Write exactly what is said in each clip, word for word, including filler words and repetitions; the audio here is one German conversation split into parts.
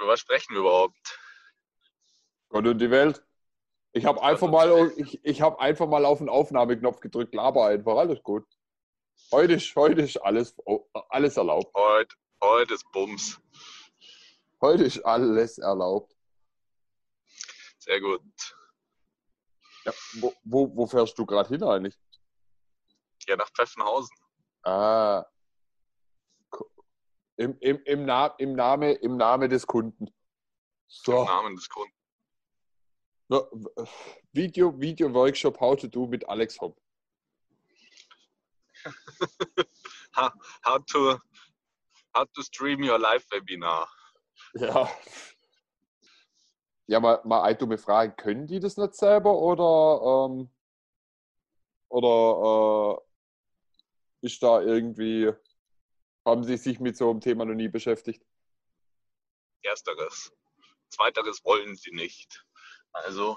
Über was sprechen wir überhaupt? Gott und die Welt. Ich habe einfach, mal, ich, ich hab einfach mal auf den Aufnahmeknopf gedrückt, laber einfach, alles gut. Heute ist, heute ist alles, alles erlaubt. Heute, heute ist Bums. Heute ist alles erlaubt. Sehr gut. Ja, wo, wo, wo fährst du gerade hin eigentlich? Ja, nach Pfeffenhausen. Ah. Im, im, im, Na, im, Name, im Name des Kunden. So. Im Namen des Kunden. Video, Video Workshop How to Do mit Alex Hopp. how, to, how to stream your live Webinar. Ja. Ja, mal, mal eine dumme Frage. Können die das nicht selber oder, ähm, oder äh, ist da irgendwie, haben sie sich mit so einem Thema noch nie beschäftigt? Ersteres. Zweiteres wollen sie nicht. Also,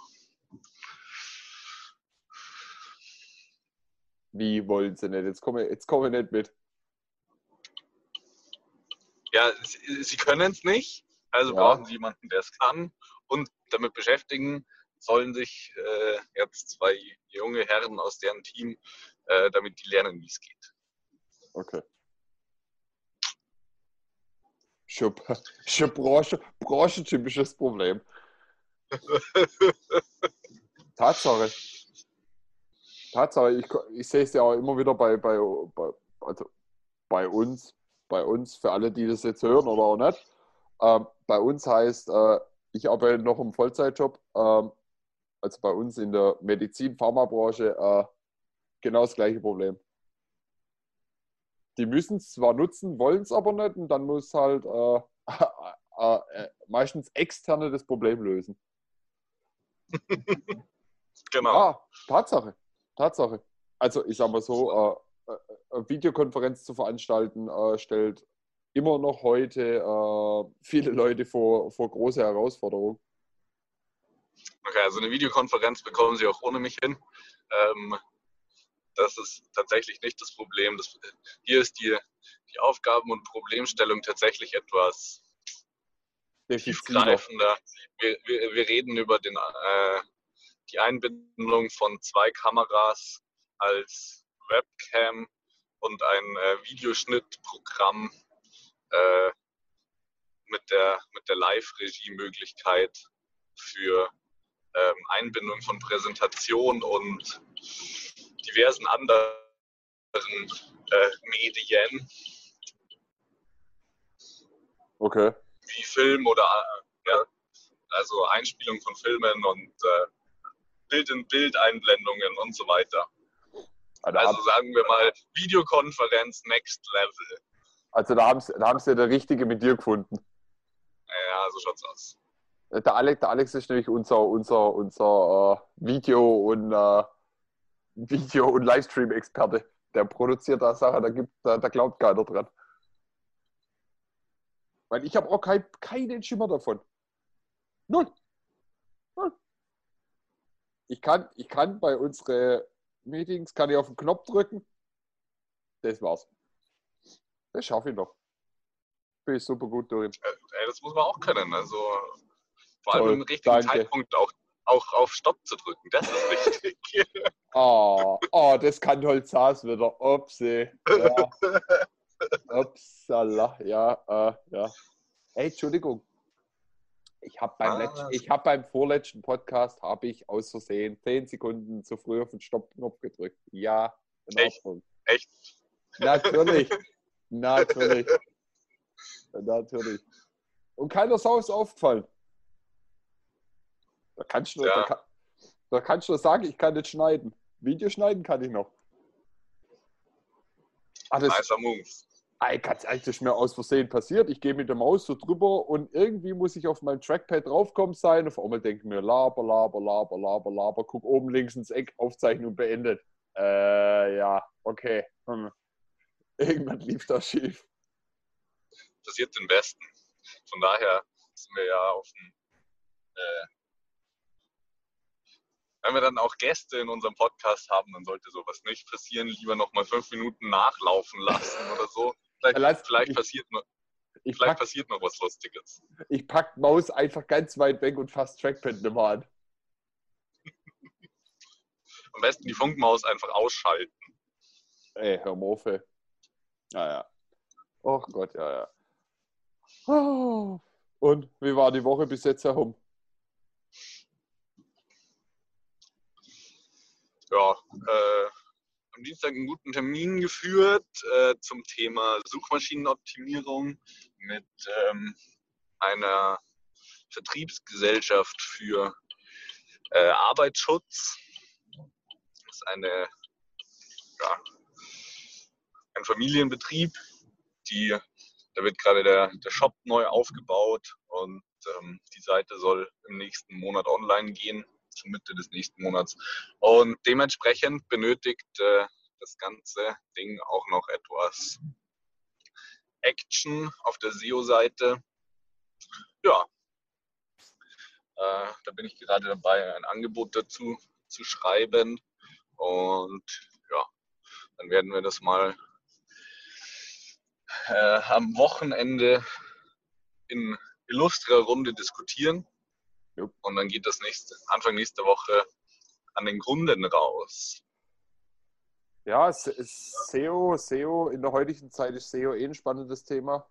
wie wollen sie nicht? Jetzt komme, jetzt komme ich nicht mit. Ja, sie, sie können es nicht, also ja. Brauchen sie jemanden, der es kann. Und damit beschäftigen sollen sich äh, jetzt zwei junge Herren aus deren Team, äh, damit die lernen, wie es geht. Okay. Schon Branche, branchentypisches Problem. Tatsache. Tatsache, ich, ich sehe es ja auch immer wieder bei, bei, bei, also bei uns, bei uns, für alle, die das jetzt hören oder auch nicht. Ähm, bei uns heißt, äh, ich arbeite noch im Vollzeitjob, ähm, also bei uns in der Medizin-Pharma-Branche, äh, genau das gleiche Problem. Die müssen es zwar nutzen, wollen es aber nicht und dann muss halt äh, äh, äh, meistens Externe das Problem lösen. Genau. Ah, Tatsache. Tatsache. Also ich sag mal so, äh, äh, Videokonferenz zu veranstalten, äh, stellt immer noch heute äh, viele Leute vor, vor große Herausforderungen. Okay, also eine Videokonferenz bekommen sie auch ohne mich hin. Ähm, das ist tatsächlich nicht das Problem. Das, hier ist die, die Aufgaben- und Problemstellung tatsächlich etwas tiefgreifender. Wir, wir, wir reden über den... Äh, die Einbindung von zwei Kameras als Webcam und ein äh, Videoschnittprogramm äh, mit der, mit der Live-Regie-Möglichkeit für ähm, Einbindung von Präsentation und diversen anderen äh, Medien. Okay. Wie Film oder äh, ja, also Einspielung von Filmen und äh, Bild in Bild Einblendungen und so weiter. Also, also sagen wir mal Videokonferenz Next Level. Also da haben sie, da haben sie der Richtige mit dir gefunden. Ja, so schaut's aus. Der Alex, der Alex ist nämlich unser, unser, unser uh, Video- und, uh, Video- und Livestream-Experte. Der produziert da Sachen, da, gibt, da, da glaubt keiner dran. Weil ich habe auch kein, keinen Schimmer davon. Null. Null. Ich kann, ich kann bei unseren Meetings, kann ich auf den Knopf drücken. Das war's. Das schaffe ich noch. Bin ich super gut darin. Ey, das muss man auch können. Also vor allem im richtigen danke. Zeitpunkt auch, auch auf Stopp zu drücken. Das ist richtig. oh, oh, das kann Holzhaas wieder. Upsi. Ja. Upsala. Ja, äh, ja. Ey, Entschuldigung. Ich habe beim, ah, hab beim vorletzten Podcast habe ich aus Versehen zehn Sekunden zu früh auf den Stoppknopf gedrückt. Ja, in Ordnung. Echt? Echt? Natürlich. Natürlich. Natürlich. Und keiner Sau ist aufgefallen. Da kannst du, ja. da, kann, da kannst du sagen, ich kann nicht schneiden. Video schneiden kann ich noch. Ach, das, nicer Move. Ganz ehrlich, das ist mir aus Versehen passiert. Ich gehe mit der Maus so drüber und irgendwie muss ich auf meinem Trackpad draufkommen sein. Auf einmal denke ich mir, laber, laber, laber, laber, laber. Guck oben links ins Eck, Aufzeichnung beendet. Äh, ja, okay. Hm. Irgendwann lief das schief. Passiert den Besten. Von daher sind wir ja auf dem... Äh, wenn wir dann auch Gäste in unserem Podcast haben, dann sollte sowas nicht passieren. Lieber nochmal fünf Minuten nachlaufen lassen oder so. Vielleicht, vielleicht passiert nur, Ich Vielleicht pack, passiert noch was Lustiges. Ich pack Maus einfach ganz weit weg und fast Trackpad nimmer an. Am besten die Funkmaus einfach ausschalten. Ey, Herr Mofe. Naja. Oh Gott, ja, ja. Oh. Und wie war die Woche bis jetzt herum? Ja, äh, am Dienstag einen guten Termin geführt äh, zum Thema Suchmaschinenoptimierung mit ähm, einer Vertriebsgesellschaft für äh, Arbeitsschutz. Das ist eine, ja, ein Familienbetrieb, die, da wird gerade der, der Shop neu aufgebaut und ähm, die Seite soll im nächsten Monat online gehen. Zur Mitte des nächsten Monats. Und dementsprechend benötigt äh, das ganze Ding auch noch etwas Action auf der S E O-Seite. Ja, äh, da bin ich gerade dabei, ein Angebot dazu zu schreiben. Und ja, dann werden wir das mal äh, am Wochenende in Illustra-Runde diskutieren. Und dann geht das nächste, Anfang nächster Woche an den Kunden raus. Ja, es ist S E O, S E O, in der heutigen Zeit ist S E O eh ein spannendes Thema.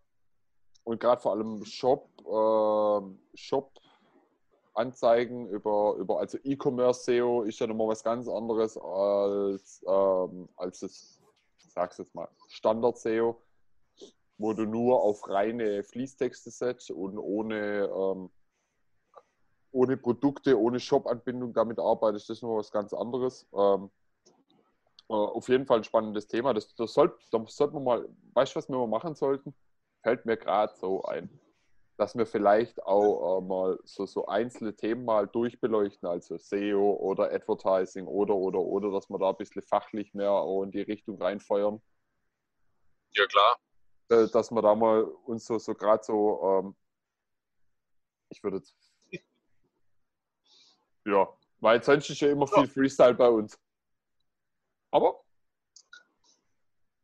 Und gerade vor allem Shop, äh, Shop-Anzeigen über, über also E-Commerce S E O ist ja nochmal was ganz anderes als, ähm, als das, ich sag's jetzt mal, Standard S E O, wo du nur auf reine Fließtexte setzt und ohne ähm, ohne Produkte, ohne Shop-Anbindung, damit arbeitest, das ist nur was ganz anderes. Ähm, äh, auf jeden Fall ein spannendes Thema. Das, das sollten sollt wir mal, weißt du, was wir mal machen sollten? Fällt mir gerade so ein, dass wir vielleicht auch äh, mal so, so einzelne Themen mal durchbeleuchten, also S E O oder Advertising oder, oder, oder, dass wir da ein bisschen fachlich mehr auch in die Richtung reinfeuern. Ja, klar. Äh, dass wir da mal uns so, so gerade so, ähm, ich würde jetzt ja, weil sonst ist ja immer viel Freestyle bei uns. Aber,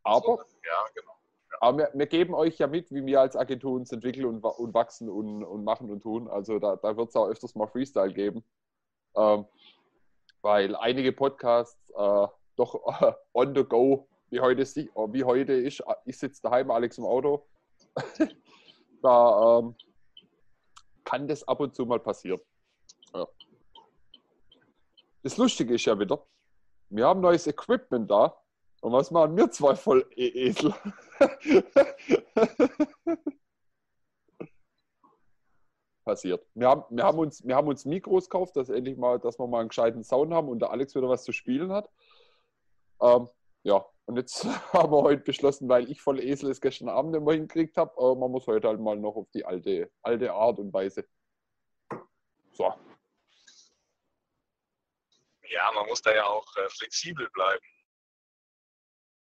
aber, ja, genau. Ja. aber wir, wir geben euch ja mit, wie wir als Agentur uns entwickeln und, und wachsen und, und machen und tun. Also da, da wird es auch öfters mal Freestyle geben. Ähm, weil einige Podcasts äh, doch äh, on the go, wie heute, wie heute ist, ich sitze daheim, Alex im Auto. Da ähm, kann das ab und zu mal passieren. Ja. Das Lustige ist ja wieder, wir haben neues Equipment da und was machen wir zwei voll Esel? Passiert. Wir haben, wir, haben uns, wir haben uns Mikros gekauft, dass, endlich mal, dass wir mal einen gescheiten Sound haben und der Alex wieder was zu spielen hat. Ähm, ja, und jetzt haben wir heute beschlossen, weil ich voll Esel es gestern Abend immer hingekriegt habe, äh, man muss heute halt mal noch auf die alte, alte Art und Weise. So. Ja, man muss da ja auch äh, flexibel bleiben.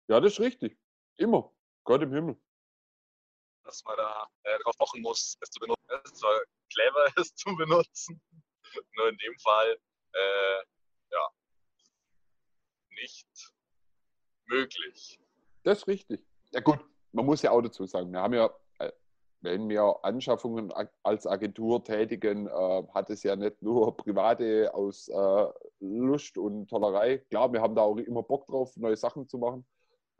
Ja, das ist richtig. Immer. Gott im Himmel. Dass man da äh, drauf pochen muss, es zu benutzen. Es soll clever es zu benutzen. Nur in dem Fall, äh, ja, nicht möglich. Das ist richtig. Ja gut, man muss ja auch dazu sagen, wir haben ja, wenn wir Anschaffungen als Agentur tätigen, äh, hat es ja nicht nur Private aus äh, Lust und Tollerei. Klar, wir haben da auch immer Bock drauf, neue Sachen zu machen.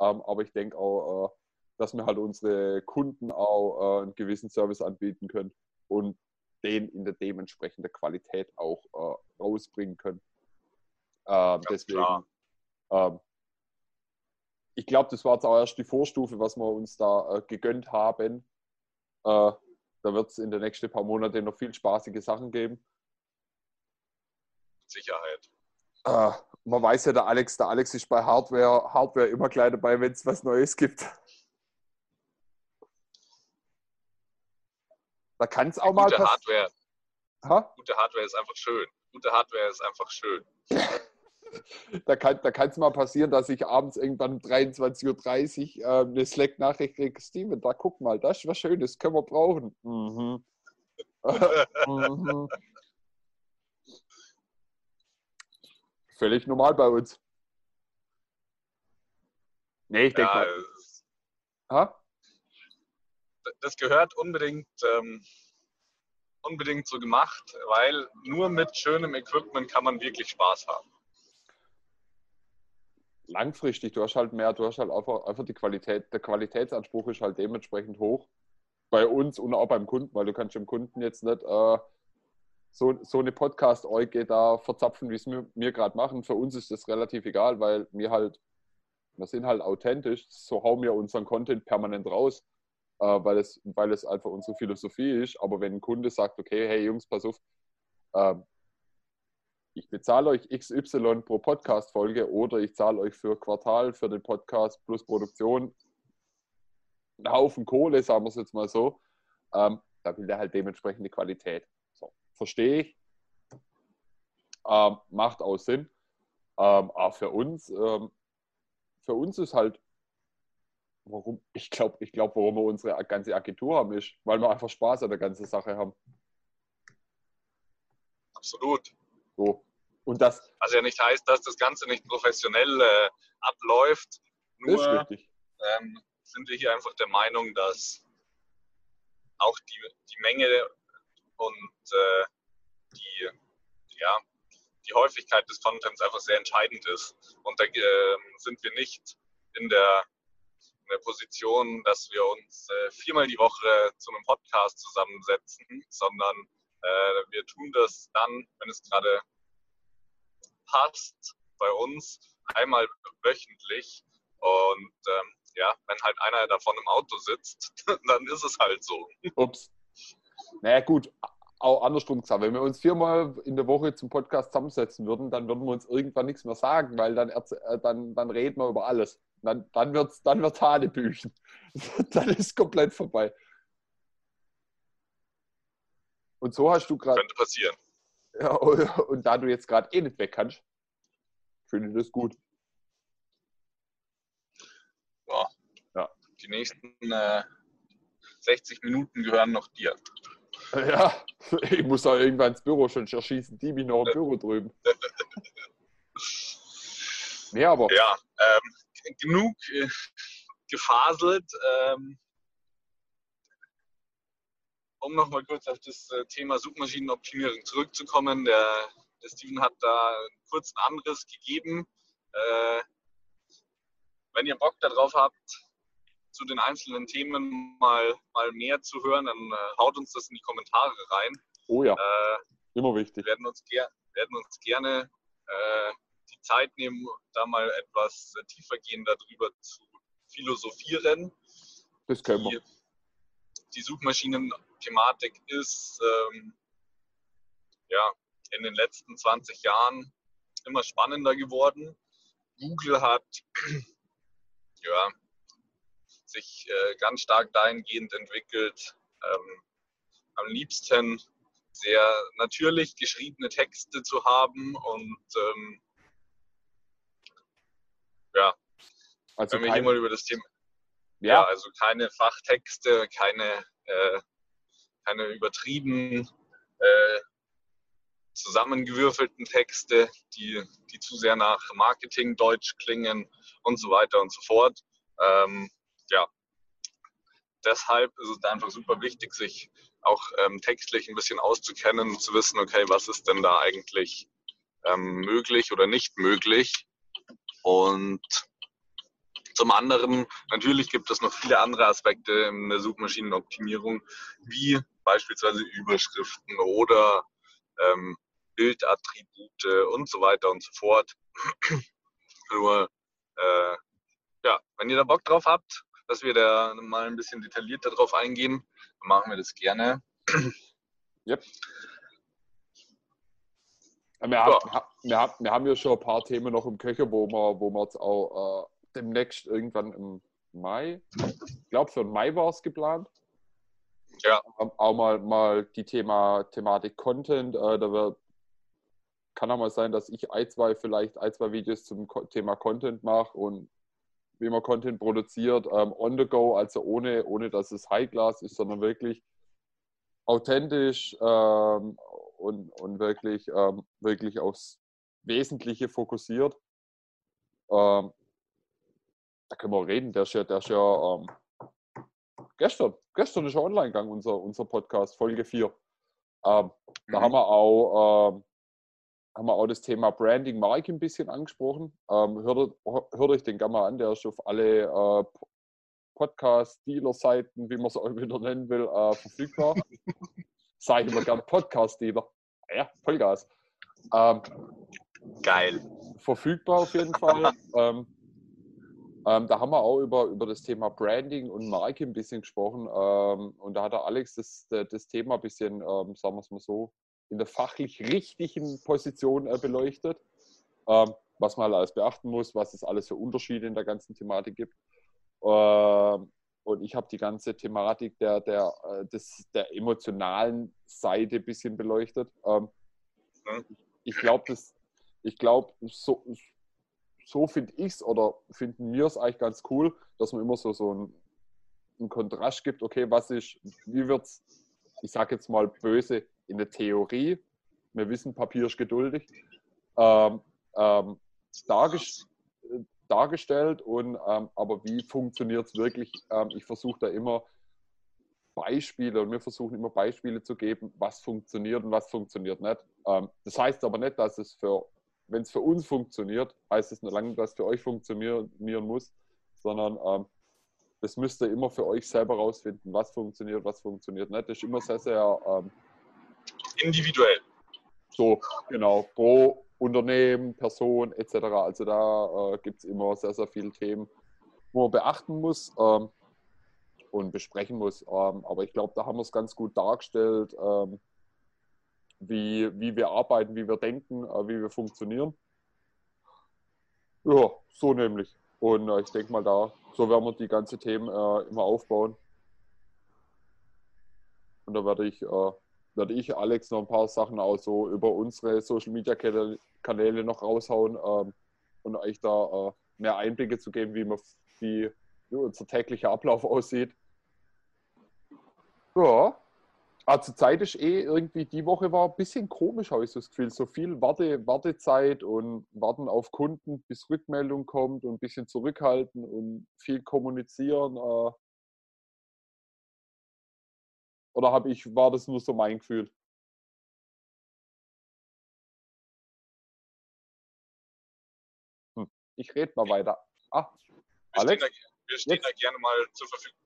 Ähm, aber ich denke auch, äh, dass wir halt unsere Kunden auch äh, einen gewissen Service anbieten können und den in der dementsprechenden Qualität auch äh, rausbringen können. Ähm, deswegen, ähm, ich glaube, das war jetzt auch erst die Vorstufe, was wir uns da äh, gegönnt haben. Uh, da wird es in den nächsten paar Monaten noch viel spaßige Sachen geben. Sicherheit. Uh, man weiß ja, der Alex, der Alex ist bei Hardware, Hardware immer gleich dabei, wenn es was Neues gibt. Da kann es auch ja, mal gute Hardware. Ha? Gute Hardware ist einfach schön. Gute Hardware ist einfach schön. Da kann es da kann's mal passieren, dass ich abends irgendwann um dreiundzwanzig Uhr dreißig äh, eine Slack-Nachricht kriege. Steven, da guck mal, das ist was Schönes, können wir brauchen. Mhm. Mhm. Völlig normal bei uns. Nee, ich denke ja, mal. Ha? das gehört unbedingt, ähm, unbedingt so gemacht, weil nur mit schönem Equipment kann man wirklich Spaß haben. Langfristig, du hast halt mehr, du hast halt einfach, einfach die Qualität, der Qualitätsanspruch ist halt dementsprechend hoch bei uns und auch beim Kunden, weil du kannst dem Kunden jetzt nicht äh, so, so eine Podcast-Euge da verzapfen, wie es wir, wir gerade machen. Für uns ist das relativ egal, weil wir halt, wir sind halt authentisch, so hauen wir unseren Content permanent raus, äh, weil, es, weil es einfach unsere Philosophie ist. Aber wenn ein Kunde sagt, okay, hey Jungs, pass auf, äh, ich bezahle euch X Y pro Podcast-Folge oder ich zahle euch für Quartal, für den Podcast plus Produktion einen Haufen Kohle, sagen wir es jetzt mal so, ähm, da will er halt dementsprechende Qualität. So, verstehe ich. Ähm, macht auch Sinn. Ähm, aber für uns, ähm, für uns ist halt, warum, ich glaube, ich glaub, warum wir unsere ganze Agentur haben, ist, weil wir einfach Spaß an der ganzen Sache haben. Absolut. So. Und das, was ja nicht heißt, dass das Ganze nicht professionell äh, abläuft. Nur ähm, sind wir hier einfach der Meinung, dass auch die, die Menge und äh, die, ja, die Häufigkeit des Contents einfach sehr entscheidend ist. Und da äh, sind wir nicht in der, in der Position, dass wir uns äh, viermal die Woche zu einem Podcast zusammensetzen, sondern wir tun das dann, wenn es gerade passt, bei uns einmal wöchentlich. Und ähm, ja, wenn halt einer davon im Auto sitzt, dann ist es halt so. Ups. Naja gut, auch andersrum gesagt, wenn wir uns viermal in der Woche zum Podcast zusammensetzen würden, dann würden wir uns irgendwann nichts mehr sagen, weil dann, äh, dann, dann reden wir über alles. Dann, dann wird es dann wird's Hanebüchen. Dann ist komplett vorbei. Und so hast du gerade... Könnte passieren. Ja, und da du jetzt gerade eh nicht weg kannst, finde ich das gut. Boah. Ja. Die nächsten äh, sechzig Minuten gehören noch dir. Ja, ich muss auch irgendwann ins Büro, schon schießen die mich noch im Büro drüben. Nee, aber... Ja, ähm, genug äh, gefaselt. Ähm, Um nochmal kurz auf das Thema Suchmaschinenoptimierung zurückzukommen, der, der Steven hat da einen kurzen Anriss gegeben. Äh, wenn ihr Bock darauf habt, zu den einzelnen Themen mal, mal mehr zu hören, dann äh, haut uns das in die Kommentare rein. Oh ja, äh, immer wichtig. Wir werden uns, ger werden uns gerne äh, die Zeit nehmen, da mal etwas äh, tiefergehender darüber zu philosophieren. Das können wir. Die Suchmaschinen-Thematik ist ähm, ja, in den letzten zwanzig Jahren immer spannender geworden. Google hat ja, sich äh, ganz stark dahingehend entwickelt, ähm, am liebsten sehr natürlich geschriebene Texte zu haben und ähm, ja, also wenn wir hier mal über das Thema... Ja. ja, also keine Fachtexte, keine, äh, keine übertrieben äh, zusammengewürfelten Texte, die, die zu sehr nach Marketingdeutsch klingen und so weiter und so fort. Ähm, ja, deshalb ist es einfach super wichtig, sich auch ähm, textlich ein bisschen auszukennen und zu wissen, okay, was ist denn da eigentlich ähm, möglich oder nicht möglich. Und zum anderen, natürlich gibt es noch viele andere Aspekte in der Suchmaschinenoptimierung, wie beispielsweise Überschriften oder ähm, Bildattribute und so weiter und so fort. Nur, äh, ja, wenn ihr da Bock drauf habt, dass wir da mal ein bisschen detaillierter drauf eingehen, dann machen wir das gerne. Yep. Wir haben, ja. Wir, haben, wir haben ja schon ein paar Themen noch im Köcher, wo wir, wo wir jetzt auch... Äh, demnächst irgendwann im Mai, ich glaube für den Mai war es geplant, ja. Auch mal, mal die Thema, Thematik Content, äh, da wird, kann auch mal sein, dass ich ein, zwei vielleicht ein, zwei Videos zum Thema Content mache und wie man Content produziert, ähm, on the go, also ohne, ohne dass es High-Class ist, sondern wirklich authentisch ähm, und, und wirklich, ähm, wirklich aufs Wesentliche fokussiert. Ähm, Da können wir reden, der ist ja, der ist ja ähm, gestern, gestern ist ja online gegangen, unser, unser Podcast, Folge vier. Ähm, da mhm. haben wir auch... Ähm, haben wir auch das Thema Branding Marke ein bisschen angesprochen. Ähm, hört, hört euch den gerne mal an, der ist auf alle äh, Podcast-Dealer-Seiten, wie man es auch wieder nennen will, äh, verfügbar. Sage ich immer gerne Podcast-Dealer. Ja, Vollgas. Ähm, Geil. Verfügbar auf jeden Fall. ähm, ähm, da haben wir auch über, über das Thema Branding und Marke ein bisschen gesprochen. Ähm, und da hat der Alex das, das Thema ein bisschen, ähm, sagen wir es mal so, in der fachlich richtigen Position äh, beleuchtet, ähm, was man alles beachten muss, was es alles für Unterschiede in der ganzen Thematik gibt. Ähm, und ich habe die ganze Thematik der, der, äh, des, der emotionalen Seite ein bisschen beleuchtet. Ähm, ich glaube, glaub, so, so finde ich es oder finden wir es eigentlich ganz cool, dass man immer so, so einen, einen Kontrast gibt, okay, was ist, wie wird es, ich sage jetzt mal böse, in der Theorie, wir wissen, Papier ist geduldig, ähm, ähm, dargest- dargestellt, und, ähm, aber wie funktioniert es wirklich? Ähm, ich versuche da immer Beispiele, und wir versuchen immer Beispiele zu geben, was funktioniert und was funktioniert nicht. Ähm, das heißt aber nicht, dass es für, wenn es für uns funktioniert, heißt es nur lange, dass es für euch funktionieren muss, sondern ähm, das müsst ihr immer für euch selber rausfinden, was funktioniert, was funktioniert nicht. Das ist immer sehr, sehr ähm, individuell. So, genau. Pro Unternehmen, Person et cetera. Also da äh, gibt es immer sehr, sehr viele Themen, wo man beachten muss ähm, und besprechen muss. Ähm, aber ich glaube, da haben wir es ganz gut dargestellt, ähm, wie, wie wir arbeiten, wie wir denken, äh, wie wir funktionieren. Ja, so nämlich. Und äh, ich denke mal, da so werden wir die ganzen Themen äh, immer aufbauen. Und da werde ich... Äh, werde ich, Alex, noch ein paar Sachen auch so über unsere Social-Media-Kanäle noch raushauen ähm, und euch da äh, mehr Einblicke zu geben, wie, man, wie, wie unser täglicher Ablauf aussieht. Ja, ah, zur Zeit ist eh irgendwie, die Woche war ein bisschen komisch, habe ich so das Gefühl. So viel Warte, Wartezeit und Warten auf Kunden, bis Rückmeldung kommt, und ein bisschen zurückhalten und viel kommunizieren. Äh, Oder habe ich, war das nur so mein Gefühl? Hm. Ich rede mal weiter. Ah, Alex? Wir stehen da, wir stehen jetzt, da gerne mal zur Verfügung.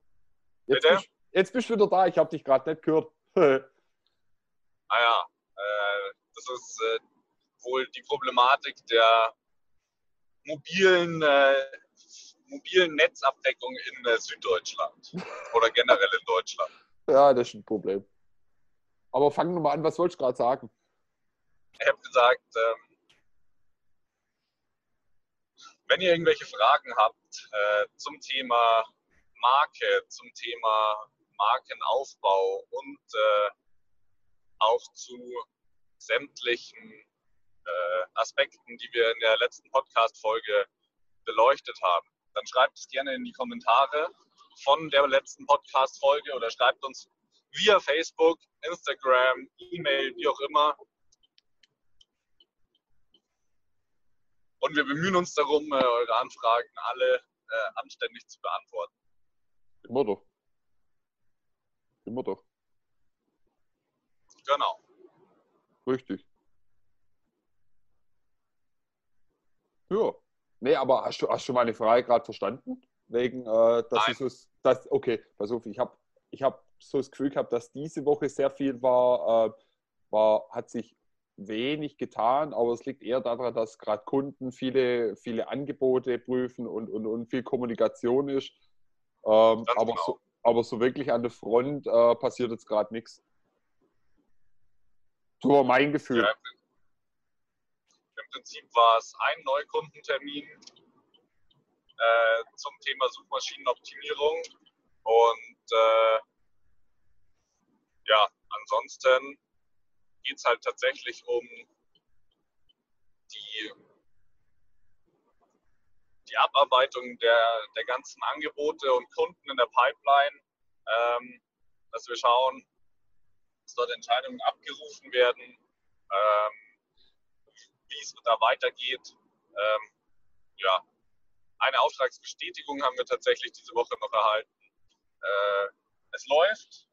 Jetzt, bist, jetzt bist du wieder da. Ich habe dich gerade nicht gehört. Ah ja, äh, das ist äh, wohl die Problematik der mobilen, äh, mobilen Netzabdeckung in äh, Süddeutschland oder generell in Deutschland. Ja, das ist ein Problem. Aber fangen wir mal an, was wolltest du gerade sagen? Ich habe gesagt, ähm, wenn ihr irgendwelche Fragen habt äh, zum Thema Marke, zum Thema Markenaufbau und äh, auch zu sämtlichen äh, Aspekten, die wir in der letzten Podcast-Folge beleuchtet haben, dann schreibt es gerne in die Kommentare von der letzten Podcast-Folge oder schreibt uns via Facebook, Instagram, E-Mail, wie auch immer. Und wir bemühen uns darum, äh, eure Anfragen alle äh, anständig zu beantworten. Immer doch. Immer doch. Genau. Richtig. Ja. Nee, aber hast du, hast du meine Frage gerade verstanden? Wegen, äh, dass ich so, dass, okay, pass auf, ich habe ich hab so das Gefühl gehabt, dass diese Woche sehr viel war, äh, war, hat sich wenig getan, aber es liegt eher daran, dass gerade Kunden viele, viele Angebote prüfen und, und, und viel Kommunikation ist. Ähm, aber, genau. so, aber so wirklich an der Front äh, passiert jetzt gerade nichts. So war mein Gefühl. Ja, im Prinzip war es ein Neukundentermin zum Thema Suchmaschinenoptimierung und äh, ja, ansonsten geht es halt tatsächlich um die, die Abarbeitung der, der ganzen Angebote und Kunden in der Pipeline, ähm, dass wir schauen, dass dort Entscheidungen abgerufen werden, ähm, wie es da weitergeht, ähm, ja. Eine Auftragsbestätigung haben wir tatsächlich diese Woche noch erhalten. Äh, es läuft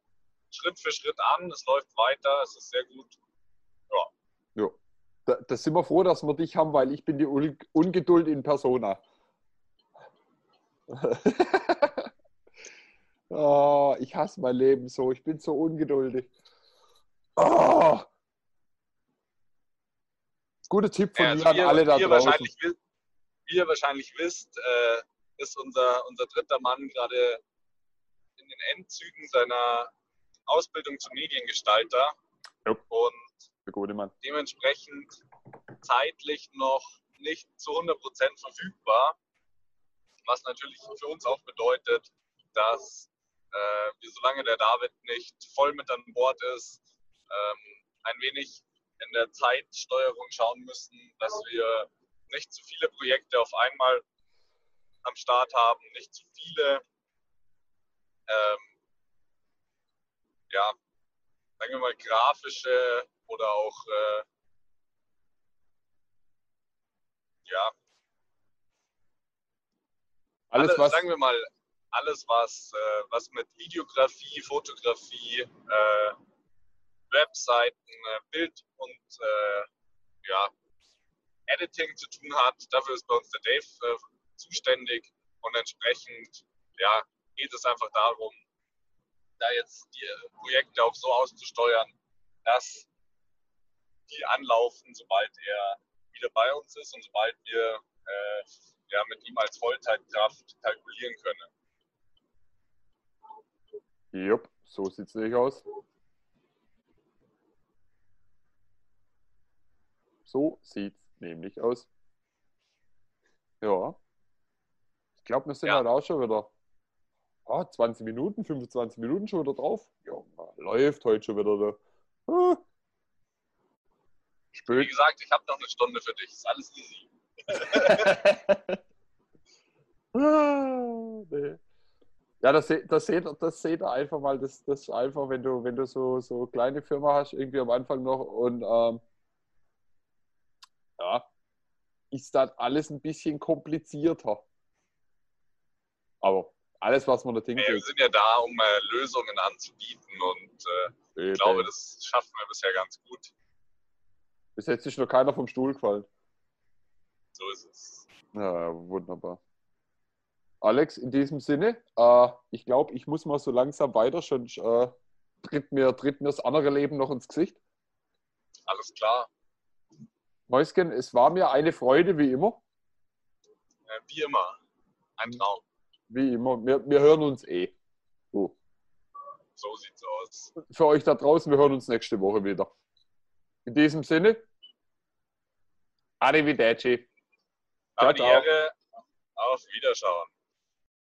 Schritt für Schritt an, es läuft weiter, es ist sehr gut. Ja. Ja. Da, da sind wir froh, dass wir dich haben, weil ich bin die Un Ungeduld in Persona. Oh, ich hasse mein Leben so, ich bin so ungeduldig. Oh. Guter Tipp von ja, also mir an alle da draußen. Wahrscheinlich, wie ihr wahrscheinlich wisst, äh, ist unser, unser dritter Mann gerade in den Endzügen seiner Ausbildung zum Mediengestalter. Yep. Und dementsprechend zeitlich noch nicht zu hundert Prozent verfügbar, was natürlich für uns auch bedeutet, dass äh, wir, solange der David nicht voll mit an Bord ist, ähm, ein wenig in der Zeitsteuerung schauen müssen, dass wir nicht zu viele Projekte auf einmal am Start haben, nicht zu viele, ähm, ja, sagen wir mal, grafische oder auch, äh, ja, alles, alles, was, sagen wir mal, alles, was, äh, was mit Videografie, Fotografie, äh, Webseiten, äh, Bild und, äh, ja, Editing zu tun hat. Dafür ist bei uns der Dave äh, zuständig und entsprechend ja, geht es einfach darum, da jetzt die Projekte auch so auszusteuern, dass die anlaufen, sobald er wieder bei uns ist und sobald wir äh, ja, mit ihm als Vollzeitkraft kalkulieren können. Jupp, so sieht es nämlich aus. So sieht es nämlich aus. Ja. Ich glaube, wir sind ja. halt auch schon wieder oh, zwanzig Minuten, fünfundzwanzig Minuten schon wieder drauf. Ja, läuft heute schon wieder. Ne? Ah. Spät. Wie gesagt, ich habe noch eine Stunde für dich. Ist alles easy. ah, nee. Ja, das, das, seht, das seht ihr einfach mal. Das ist einfach, wenn du, wenn du so, so kleine Firma hast, irgendwie am Anfang noch und ähm, ja, ist dann alles ein bisschen komplizierter. Aber alles, was man da denkt. Wir sind ja da, um äh, Lösungen anzubieten und äh, ich Eben. glaube, das schaffen wir bisher ganz gut. Bis jetzt ist noch keiner vom Stuhl gefallen. So ist es. Ja, wunderbar. Alex, in diesem Sinne, äh, ich glaube, ich muss mal so langsam weiter, sonst äh, tritt, mir, tritt mir das andere Leben noch ins Gesicht. Alles klar. Mäuschen, es war mir eine Freude, wie immer. Wie immer. Ein Traum. Wie immer. Wir, wir hören uns eh. So. So sieht's aus. Für euch da draußen, wir hören uns nächste Woche wieder. In diesem Sinne, arrivederci. Ciao, ciao. Auf Wiederschauen.